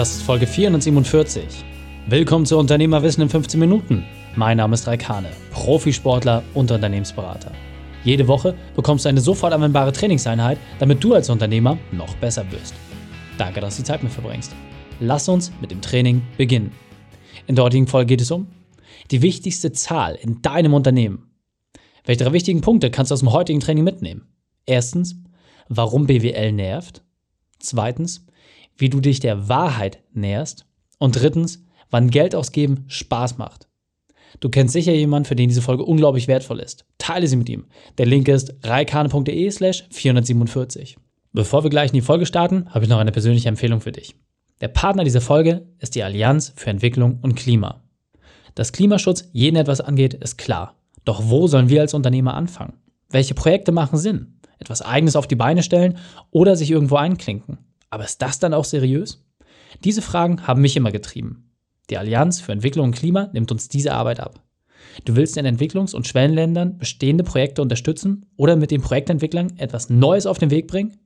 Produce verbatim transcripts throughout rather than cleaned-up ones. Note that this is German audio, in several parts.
Das ist Folge vierhundertsiebenundvierzig. Willkommen zu Unternehmerwissen in fünfzehn Minuten. Mein Name ist Reik Hane, Profisportler und Unternehmensberater. Jede Woche bekommst du eine sofort anwendbare Trainingseinheit, damit du als Unternehmer noch besser wirst. Danke, dass du die Zeit mit verbringst. Lass uns mit dem Training beginnen. In der heutigen Folge geht es um die wichtigste Zahl in deinem Unternehmen. Welche drei wichtigen Punkte kannst du aus dem heutigen Training mitnehmen? Erstens, warum B W L nervt. Zweitens, wie du dich der Wahrheit näherst. Und drittens, wann Geld ausgeben Spaß macht. Du kennst sicher jemanden, für den diese Folge unglaublich wertvoll ist. Teile sie mit ihm. Der Link ist reikhane punkt de slash vierhundertsiebenundvierzig. Bevor wir gleich in die Folge starten, habe ich noch eine persönliche Empfehlung für dich. Der Partner dieser Folge ist die Allianz für Entwicklung und Klima. Dass Klimaschutz jeden etwas angeht, ist klar. Doch wo sollen wir als Unternehmer anfangen? Welche Projekte machen Sinn? Etwas Eigenes auf die Beine stellen oder sich irgendwo einklinken? Aber ist das dann auch seriös? Diese Fragen haben mich immer getrieben. Die Allianz für Entwicklung und Klima nimmt uns diese Arbeit ab. Du willst in Entwicklungs- und Schwellenländern bestehende Projekte unterstützen oder mit den Projektentwicklern etwas Neues auf den Weg bringen?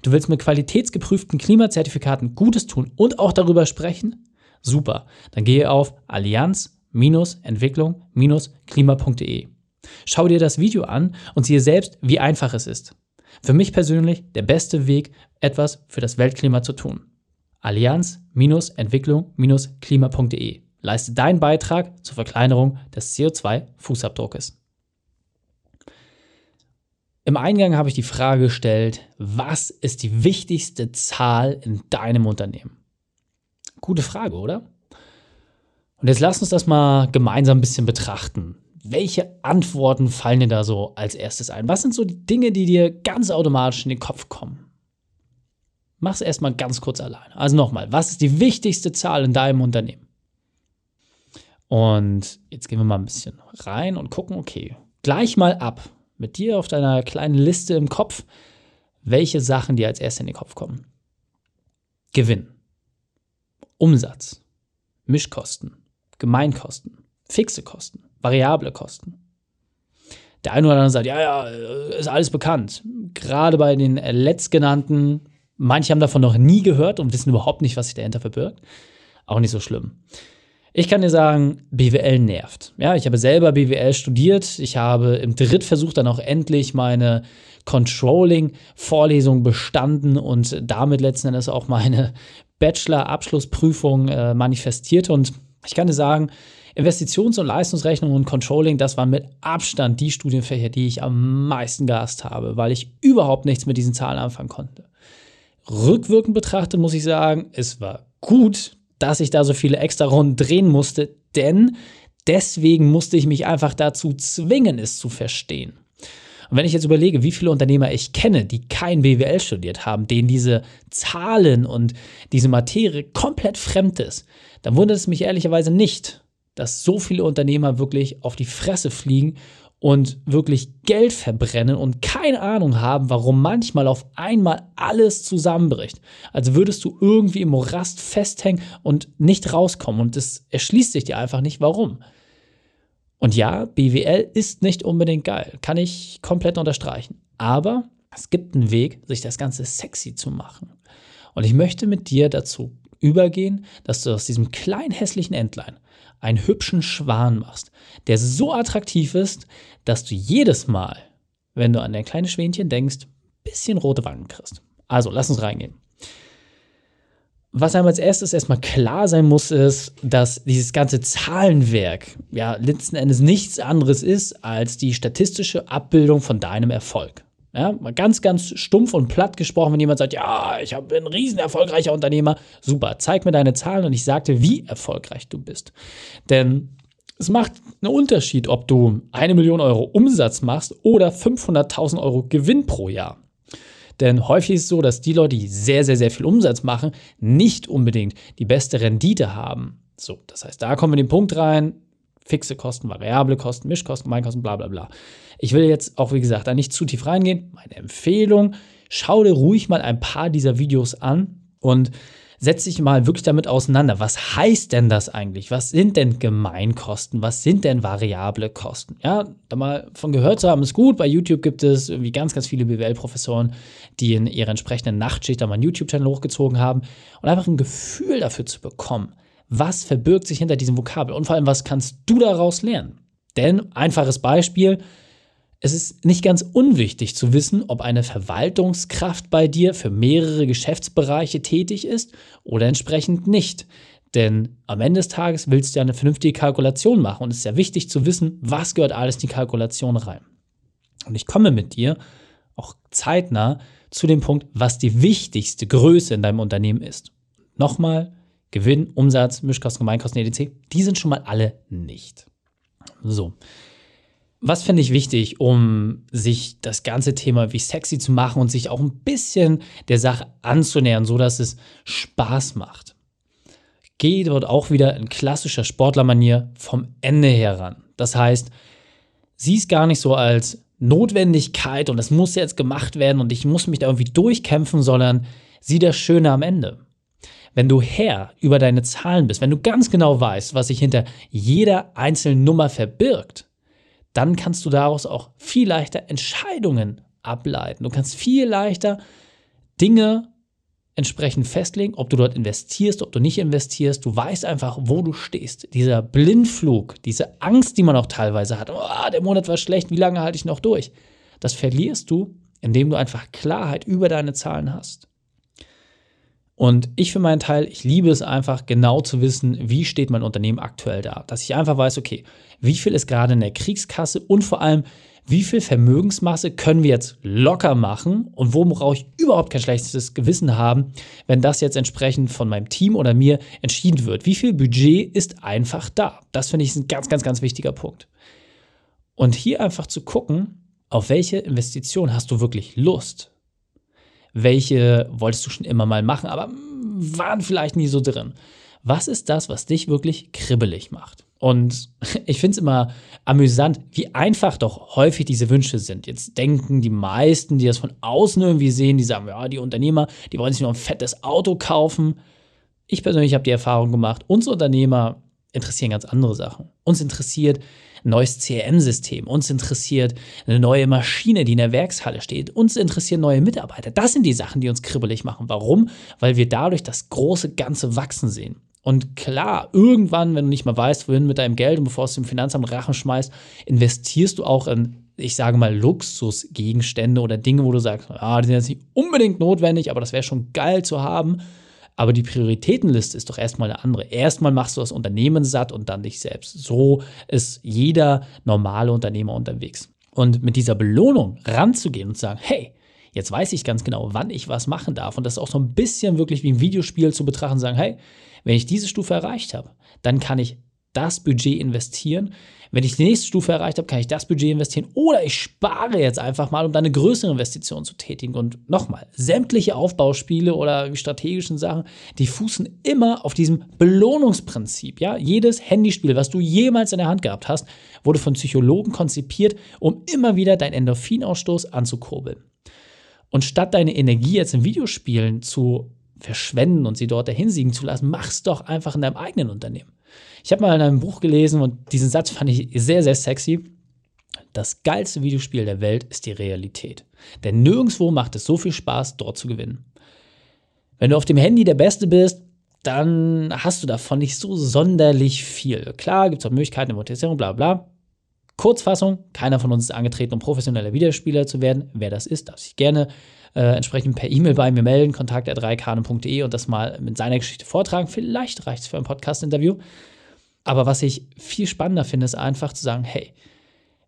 Du willst mit qualitätsgeprüften Klimazertifikaten Gutes tun und auch darüber sprechen? Super, dann gehe auf allianz Entwicklung Klima punkt de. Schau dir das Video an und siehe selbst, wie einfach es ist. Für mich persönlich der beste Weg, etwas für das Weltklima zu tun. allianz Entwicklung Klima punkt de. Leiste deinen Beitrag zur Verkleinerung des C O zwei Fußabdruckes. Im Eingang habe ich die Frage gestellt, was ist die wichtigste Zahl in deinem Unternehmen? Gute Frage, oder? Und jetzt lass uns das mal gemeinsam ein bisschen betrachten. Welche Antworten fallen dir da so als erstes ein? Was sind so die Dinge, die dir ganz automatisch in den Kopf kommen? Mach es erstmal ganz kurz allein. Also nochmal, was ist die wichtigste Zahl in deinem Unternehmen? Und jetzt gehen wir mal ein bisschen rein und gucken, okay, gleich mal ab mit dir auf deiner kleinen Liste im Kopf, welche Sachen dir als erstes in den Kopf kommen. Gewinn, Umsatz, Mischkosten, Gemeinkosten, fixe Kosten, variable Kosten. Der eine oder andere sagt, ja, ja, ist alles bekannt. Gerade bei den letztgenannten, manche haben davon noch nie gehört und wissen überhaupt nicht, was sich dahinter verbirgt. Auch nicht so schlimm. Ich kann dir sagen, B W L nervt. Ja, ich habe selber B W L studiert. Ich habe im Drittversuch dann auch endlich meine Controlling-Vorlesung bestanden und damit letzten Endes auch meine Bachelor-Abschlussprüfung äh, manifestiert. Und ich kann dir sagen, Investitions- und Leistungsrechnung und Controlling, das waren mit Abstand die Studienfächer, die ich am meisten gehasst habe, weil ich überhaupt nichts mit diesen Zahlen anfangen konnte. Rückwirkend betrachtet muss ich sagen, es war gut, dass ich da so viele extra Runden drehen musste, denn deswegen musste ich mich einfach dazu zwingen, es zu verstehen. Und wenn ich jetzt überlege, wie viele Unternehmer ich kenne, die kein B W L studiert haben, denen diese Zahlen und diese Materie komplett fremd ist, dann wundert es mich ehrlicherweise nicht, dass so viele Unternehmer wirklich auf die Fresse fliegen und wirklich Geld verbrennen und keine Ahnung haben, warum manchmal auf einmal alles zusammenbricht. Als würdest du irgendwie im Morast festhängen und nicht rauskommen. Und es erschließt sich dir einfach nicht, warum. Und ja, B W L ist nicht unbedingt geil, kann ich komplett unterstreichen. Aber es gibt einen Weg, sich das Ganze sexy zu machen. Und ich möchte mit dir dazu übergehen, dass du aus diesem kleinen hässlichen Entlein einen hübschen Schwan machst, der so attraktiv ist, dass du jedes Mal, wenn du an dein kleines Schwänchen denkst, ein bisschen rote Wangen kriegst. Also, lass uns reingehen. Was einem als erstes erstmal klar sein muss, ist, dass dieses ganze Zahlenwerk ja letzten Endes nichts anderes ist als die statistische Abbildung von deinem Erfolg. Ja, mal ganz, ganz stumpf und platt gesprochen, wenn jemand sagt, ja, ich bin ein riesen erfolgreicher Unternehmer, super, zeig mir deine Zahlen und ich sag dir, wie erfolgreich du bist. Denn es macht einen Unterschied, ob du eine Million Euro Umsatz machst oder fünfhunderttausend Euro Gewinn pro Jahr. Denn häufig ist es so, dass die Leute, die sehr, sehr, sehr viel Umsatz machen, nicht unbedingt die beste Rendite haben. So, das heißt, da kommen wir in den Punkt rein, fixe Kosten, variable Kosten, Mischkosten, Gemeinkosten, bla bla bla. Ich will jetzt auch, wie gesagt, da nicht zu tief reingehen. Meine Empfehlung, schau dir ruhig mal ein paar dieser Videos an und setz dich mal wirklich damit auseinander. Was heißt denn das eigentlich? Was sind denn Gemeinkosten? Was sind denn variable Kosten? Ja, da mal von gehört zu haben, ist gut. Bei YouTube gibt es irgendwie ganz, ganz viele B W L-Professoren, die in ihrer entsprechenden Nachtschicht da mal einen YouTube-Channel hochgezogen haben. Und einfach ein Gefühl dafür zu bekommen, was verbirgt sich hinter diesem Vokabel? Und vor allem, was kannst du daraus lernen? Denn, einfaches Beispiel, es ist nicht ganz unwichtig zu wissen, ob eine Verwaltungskraft bei dir für mehrere Geschäftsbereiche tätig ist oder entsprechend nicht. Denn am Ende des Tages willst du ja eine vernünftige Kalkulation machen und es ist ja wichtig zu wissen, was gehört alles in die Kalkulation rein. Und ich komme mit dir auch zeitnah zu dem Punkt, was die wichtigste Größe in deinem Unternehmen ist. Nochmal, Gewinn, Umsatz, Mischkosten, Gemeinkosten, et cetera, die sind schon mal alle nicht. So. Was finde ich wichtig, um sich das ganze Thema wie sexy zu machen und sich auch ein bisschen der Sache anzunähern, sodass es Spaß macht? Geh dort auch wieder in klassischer Sportlermanier vom Ende heran. Das heißt, sieh es gar nicht so als Notwendigkeit und es muss jetzt gemacht werden und ich muss mich da irgendwie durchkämpfen, sondern sieh das Schöne am Ende. Wenn du Herr über deine Zahlen bist, wenn du ganz genau weißt, was sich hinter jeder einzelnen Nummer verbirgt, dann kannst du daraus auch viel leichter Entscheidungen ableiten. Du kannst viel leichter Dinge entsprechend festlegen, ob du dort investierst, ob du nicht investierst. Du weißt einfach, wo du stehst. Dieser Blindflug, diese Angst, die man auch teilweise hat, oh, der Monat war schlecht, wie lange halte ich noch durch? Das verlierst du, indem du einfach Klarheit über deine Zahlen hast. Und ich für meinen Teil, ich liebe es einfach, genau zu wissen, wie steht mein Unternehmen aktuell da. Dass ich einfach weiß, okay, wie viel ist gerade in der Kriegskasse und vor allem, wie viel Vermögensmasse können wir jetzt locker machen und wo brauche ich überhaupt kein schlechtes Gewissen haben, wenn das jetzt entsprechend von meinem Team oder mir entschieden wird. Wie viel Budget ist einfach da? Das finde ich ein ganz, ganz, ganz wichtiger Punkt. Und hier einfach zu gucken, auf welche Investition hast du wirklich Lust? Welche wolltest du schon immer mal machen, aber waren vielleicht nie so drin? Was ist das, was dich wirklich kribbelig macht? Und ich finde es immer amüsant, wie einfach doch häufig diese Wünsche sind. Jetzt denken die meisten, die das von außen irgendwie sehen, die sagen, ja, die Unternehmer, die wollen sich nur ein fettes Auto kaufen. Ich persönlich habe die Erfahrung gemacht, uns Unternehmer interessieren ganz andere Sachen. Uns interessiert ein neues C R M-System. Uns interessiert eine neue Maschine, die in der Werkshalle steht. Uns interessieren neue Mitarbeiter. Das sind die Sachen, die uns kribbelig machen. Warum? Weil wir dadurch das große Ganze wachsen sehen. Und klar, irgendwann, wenn du nicht mal weißt, wohin mit deinem Geld und bevor es dem Finanzamt Rachen schmeißt, investierst du auch in, ich sage mal, Luxusgegenstände oder Dinge, wo du sagst, ah, die sind jetzt nicht unbedingt notwendig, aber das wäre schon geil zu haben. Aber die Prioritätenliste ist doch erstmal eine andere. Erstmal machst du das Unternehmen satt und dann dich selbst. So ist jeder normale Unternehmer unterwegs. Und mit dieser Belohnung ranzugehen und zu sagen, hey, jetzt weiß ich ganz genau, wann ich was machen darf. Und das ist auch so ein bisschen wirklich wie ein Videospiel zu betrachten und sagen, hey, wenn ich diese Stufe erreicht habe, dann kann ich das Budget investieren. Wenn ich die nächste Stufe erreicht habe, kann ich das Budget investieren oder ich spare jetzt einfach mal, um dann eine größere Investition zu tätigen. Und nochmal, sämtliche Aufbauspiele oder strategischen Sachen, die fußen immer auf diesem Belohnungsprinzip. Ja? Jedes Handyspiel, was du jemals in der Hand gehabt hast, wurde von Psychologen konzipiert, um immer wieder deinen Endorphinausstoß anzukurbeln. Und statt deine Energie jetzt in Videospielen zu verschwenden und sie dort dahinsiegen zu lassen, mach's doch einfach in deinem eigenen Unternehmen. Ich habe mal in einem Buch gelesen und diesen Satz fand ich sehr, sehr sexy. Das geilste Videospiel der Welt ist die Realität. Denn nirgendwo macht es so viel Spaß, dort zu gewinnen. Wenn du auf dem Handy der Beste bist, dann hast du davon nicht so sonderlich viel. Klar, gibt es auch Möglichkeiten, Monetarisierung, bla bla. Kurzfassung, keiner von uns ist angetreten, um professioneller Videospieler zu werden. Wer das ist, darf sich gerne äh, entsprechend per E-Mail bei mir melden, kontakt at reikhane punkt de und das mal mit seiner Geschichte vortragen. Vielleicht reicht es für ein Podcast-Interview. Aber was ich viel spannender finde, ist einfach zu sagen, hey,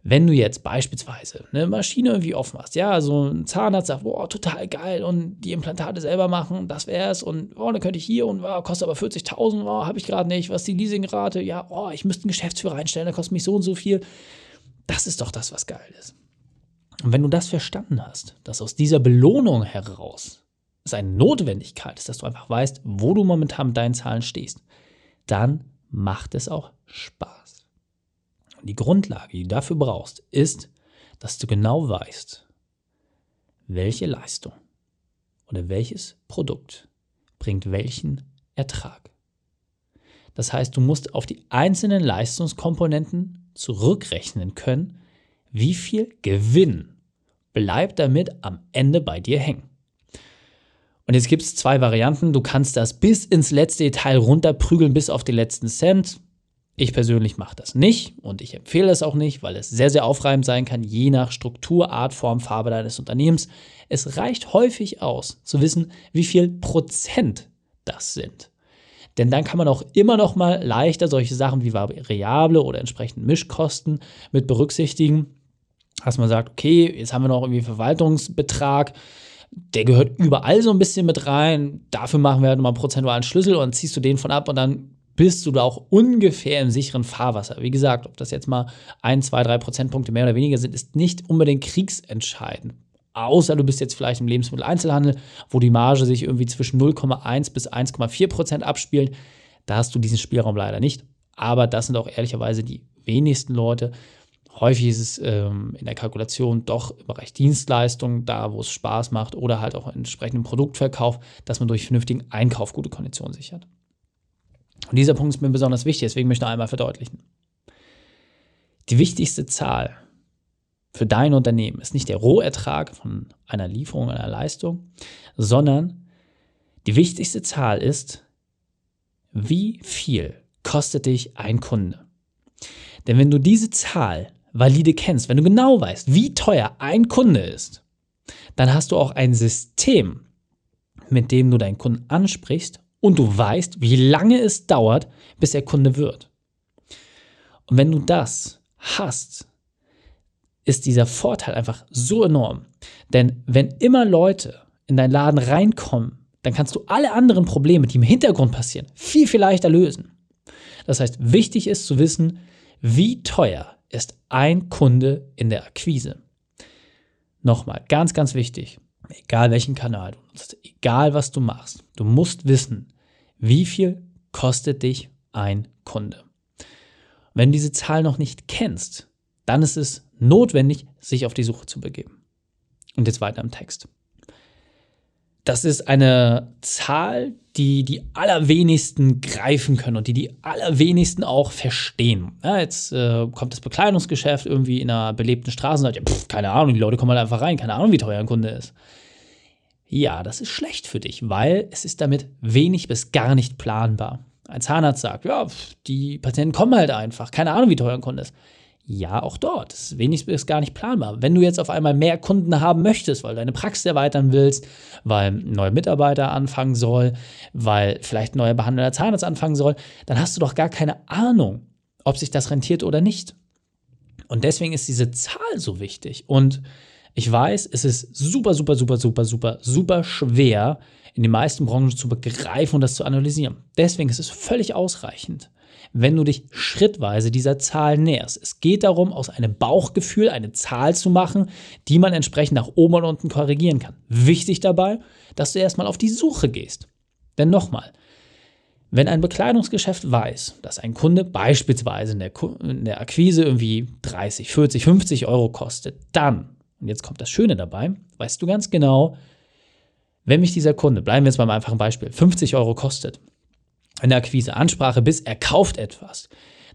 wenn du jetzt beispielsweise eine Maschine irgendwie offen hast, ja, so ein Zahnarzt sagt, boah, total geil und die Implantate selber machen, das wär's und boah, dann könnte ich hier und boah, kostet aber vierzigtausend, boah, habe ich gerade nicht, was ist die Leasingrate, ja, boah, ich müsste einen Geschäftsführer einstellen, der kostet mich so und so viel. Das ist doch das, was geil ist. Und wenn du das verstanden hast, dass aus dieser Belohnung heraus es eine Notwendigkeit ist, dass du einfach weißt, wo du momentan mit deinen Zahlen stehst, dann macht es auch Spaß. Die Grundlage, die du dafür brauchst, ist, dass du genau weißt, welche Leistung oder welches Produkt bringt welchen Ertrag. Das heißt, du musst auf die einzelnen Leistungskomponenten zurückrechnen können, wie viel Gewinn bleibt damit am Ende bei dir hängen. Und jetzt gibt es zwei Varianten. Du kannst das bis ins letzte Detail runterprügeln, bis auf den letzten Cent. Ich persönlich mache das nicht und ich empfehle das auch nicht, weil es sehr, sehr aufreibend sein kann, je nach Struktur, Art, Form, Farbe deines Unternehmens. Es reicht häufig aus, zu wissen, wie viel Prozent das sind. Denn dann kann man auch immer noch mal leichter solche Sachen wie Variable oder entsprechend Mischkosten mit berücksichtigen, dass man sagt, okay, jetzt haben wir noch irgendwie einen Verwaltungsbetrag, der gehört überall so ein bisschen mit rein, dafür machen wir halt nochmal einen prozentualen Schlüssel und dann ziehst du den von ab und dann bist du da auch ungefähr im sicheren Fahrwasser. Wie gesagt, ob das jetzt mal ein, zwei, drei Prozentpunkte mehr oder weniger sind, ist nicht unbedingt kriegsentscheidend. Außer du bist jetzt vielleicht im Lebensmitteleinzelhandel, wo die Marge sich irgendwie zwischen null Komma eins bis eins Komma vier Prozent abspielt. Da hast du diesen Spielraum leider nicht. Aber das sind auch ehrlicherweise die wenigsten Leute. Häufig ist es ähm, in der Kalkulation doch im Bereich Dienstleistungen, da wo es Spaß macht oder halt auch entsprechenden Produktverkauf, dass man durch vernünftigen Einkauf gute Konditionen sichert. Und dieser Punkt ist mir besonders wichtig, deswegen möchte ich noch einmal verdeutlichen. Die wichtigste Zahl für dein Unternehmen ist nicht der Rohertrag von einer Lieferung, einer Leistung, sondern die wichtigste Zahl ist, wie viel kostet dich ein Kunde? Denn wenn du diese Zahl valide kennst, wenn du genau weißt, wie teuer ein Kunde ist, dann hast du auch ein System, mit dem du deinen Kunden ansprichst und du weißt, wie lange es dauert, bis der Kunde wird. Und wenn du das hast, ist dieser Vorteil einfach so enorm. Denn wenn immer Leute in deinen Laden reinkommen, dann kannst du alle anderen Probleme, die im Hintergrund passieren, viel, viel leichter lösen. Das heißt, wichtig ist zu wissen, wie teuer ist ein Kunde in der Akquise. Nochmal, ganz, ganz wichtig, egal welchen Kanal du nutzt, egal was du machst, du musst wissen, wie viel kostet dich ein Kunde. Wenn du diese Zahl noch nicht kennst, dann ist es notwendig, sich auf die Suche zu begeben. Und jetzt weiter im Text. Das ist eine Zahl, die die allerwenigsten greifen können und die die allerwenigsten auch verstehen. Ja, jetzt äh, kommt das Bekleidungsgeschäft irgendwie in einer belebten Straße und sagt, ja, pff, keine Ahnung, die Leute kommen halt einfach rein, keine Ahnung, wie teuer ein Kunde ist. Ja, das ist schlecht für dich, weil es ist damit wenig bis gar nicht planbar. Ein Zahnarzt sagt, ja, pff, die Patienten kommen halt einfach, keine Ahnung, wie teuer ein Kunde ist. Ja, auch dort. Das ist wenig bis gar nicht planbar. Wenn du jetzt auf einmal mehr Kunden haben möchtest, weil du deine Praxis erweitern willst, weil ein neuer Mitarbeiter anfangen soll, weil vielleicht ein neuer behandelnder Zahnarzt anfangen soll, dann hast du doch gar keine Ahnung, ob sich das rentiert oder nicht. Und deswegen ist diese Zahl so wichtig. Und ich weiß, es ist super, super, super, super, super, super schwer, in den meisten Branchen zu begreifen und das zu analysieren. Deswegen ist es völlig ausreichend, wenn du dich schrittweise dieser Zahl näherst. Es geht darum, aus einem Bauchgefühl eine Zahl zu machen, die man entsprechend nach oben und unten korrigieren kann. Wichtig dabei, dass du erstmal auf die Suche gehst. Denn nochmal, wenn ein Bekleidungsgeschäft weiß, dass ein Kunde beispielsweise in der, in der Akquise irgendwie dreißig, vierzig, fünfzig Euro kostet, dann, und jetzt kommt das Schöne dabei, weißt du ganz genau, wenn mich dieser Kunde, bleiben wir jetzt beim einfachen Beispiel, fünfzig Euro kostet, in der Akquise, Ansprache, bis er kauft etwas,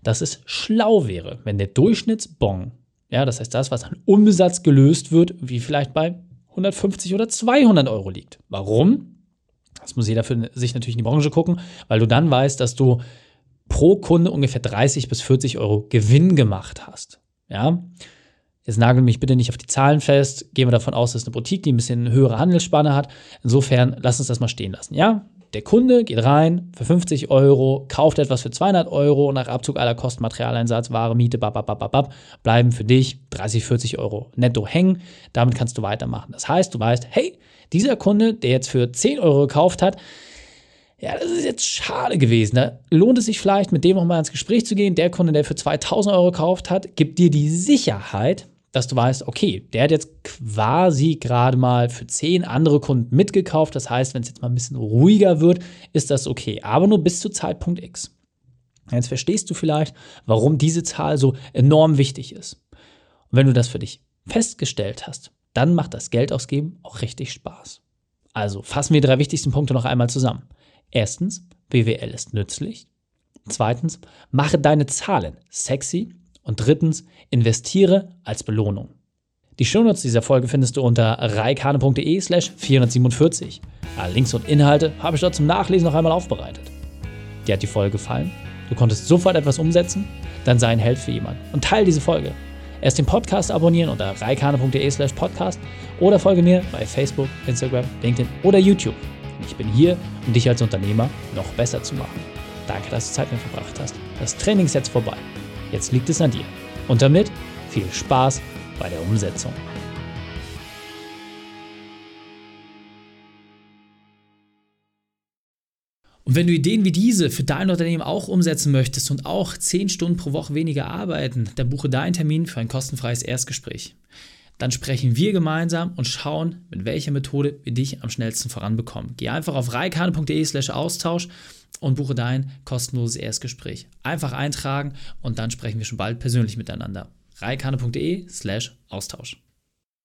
dass es schlau wäre, wenn der Durchschnittsbon, ja, das heißt das, was an Umsatz gelöst wird, wie vielleicht bei hundertfünfzig oder zweihundert Euro liegt. Warum? Das muss jeder für sich natürlich in die Branche gucken, weil du dann weißt, dass du pro Kunde ungefähr dreißig bis vierzig Euro Gewinn gemacht hast. Ja? Jetzt nagel mich bitte nicht auf die Zahlen fest. Gehen wir davon aus, dass eine Boutique, die ein bisschen höhere Handelsspanne hat. Insofern, lass uns das mal stehen lassen, ja? Der Kunde geht rein für fünfzig Euro, kauft etwas für zweihundert Euro und nach Abzug aller Kosten, Materialeinsatz, Ware, Miete, bababababab, bleiben für dich dreißig, vierzig Euro netto hängen. Damit kannst du weitermachen. Das heißt, du weißt, hey, dieser Kunde, der jetzt für zehn Euro gekauft hat, ja, das ist jetzt schade gewesen. Da lohnt es sich vielleicht, mit dem nochmal ins Gespräch zu gehen. Der Kunde, der für zweitausend Euro gekauft hat, gibt dir die Sicherheit, dass du weißt, okay, der hat jetzt quasi gerade mal für zehn andere Kunden mitgekauft. Das heißt, wenn es jetzt mal ein bisschen ruhiger wird, ist das okay. Aber nur bis zu Zeitpunkt X. Jetzt verstehst du vielleicht, warum diese Zahl so enorm wichtig ist. Und wenn du das für dich festgestellt hast, dann macht das Geldausgeben auch richtig Spaß. Also fassen wir die drei wichtigsten Punkte noch einmal zusammen. Erstens, B W L ist nützlich. Zweitens, mache deine Zahlen sexy. Und drittens, investiere als Belohnung. Die Shownotes dieser Folge findest du unter reikhane punkt de slash vierhundertsiebenundvierzig. Alle Links und Inhalte habe ich dort zum Nachlesen noch einmal aufbereitet. Dir hat die Folge gefallen? Du konntest sofort etwas umsetzen? Dann sei ein Held für jemanden und teile diese Folge. Erst den Podcast abonnieren unter reikhane punkt de slash podcast oder folge mir bei Facebook, Instagram, LinkedIn oder YouTube. Ich bin hier, um dich als Unternehmer noch besser zu machen. Danke, dass du Zeit mit mir verbracht hast. Das Training ist jetzt vorbei. Jetzt liegt es an dir. Und damit viel Spaß bei der Umsetzung. Und wenn du Ideen wie diese für dein Unternehmen auch umsetzen möchtest und auch zehn Stunden pro Woche weniger arbeiten, dann buche deinen Termin für ein kostenfreies Erstgespräch. Dann sprechen wir gemeinsam und schauen, mit welcher Methode wir dich am schnellsten voranbekommen. Geh einfach auf reikhane punkt de slash austausch und buche dein kostenloses Erstgespräch. Einfach eintragen und dann sprechen wir schon bald persönlich miteinander. reikhane punkt de slash austausch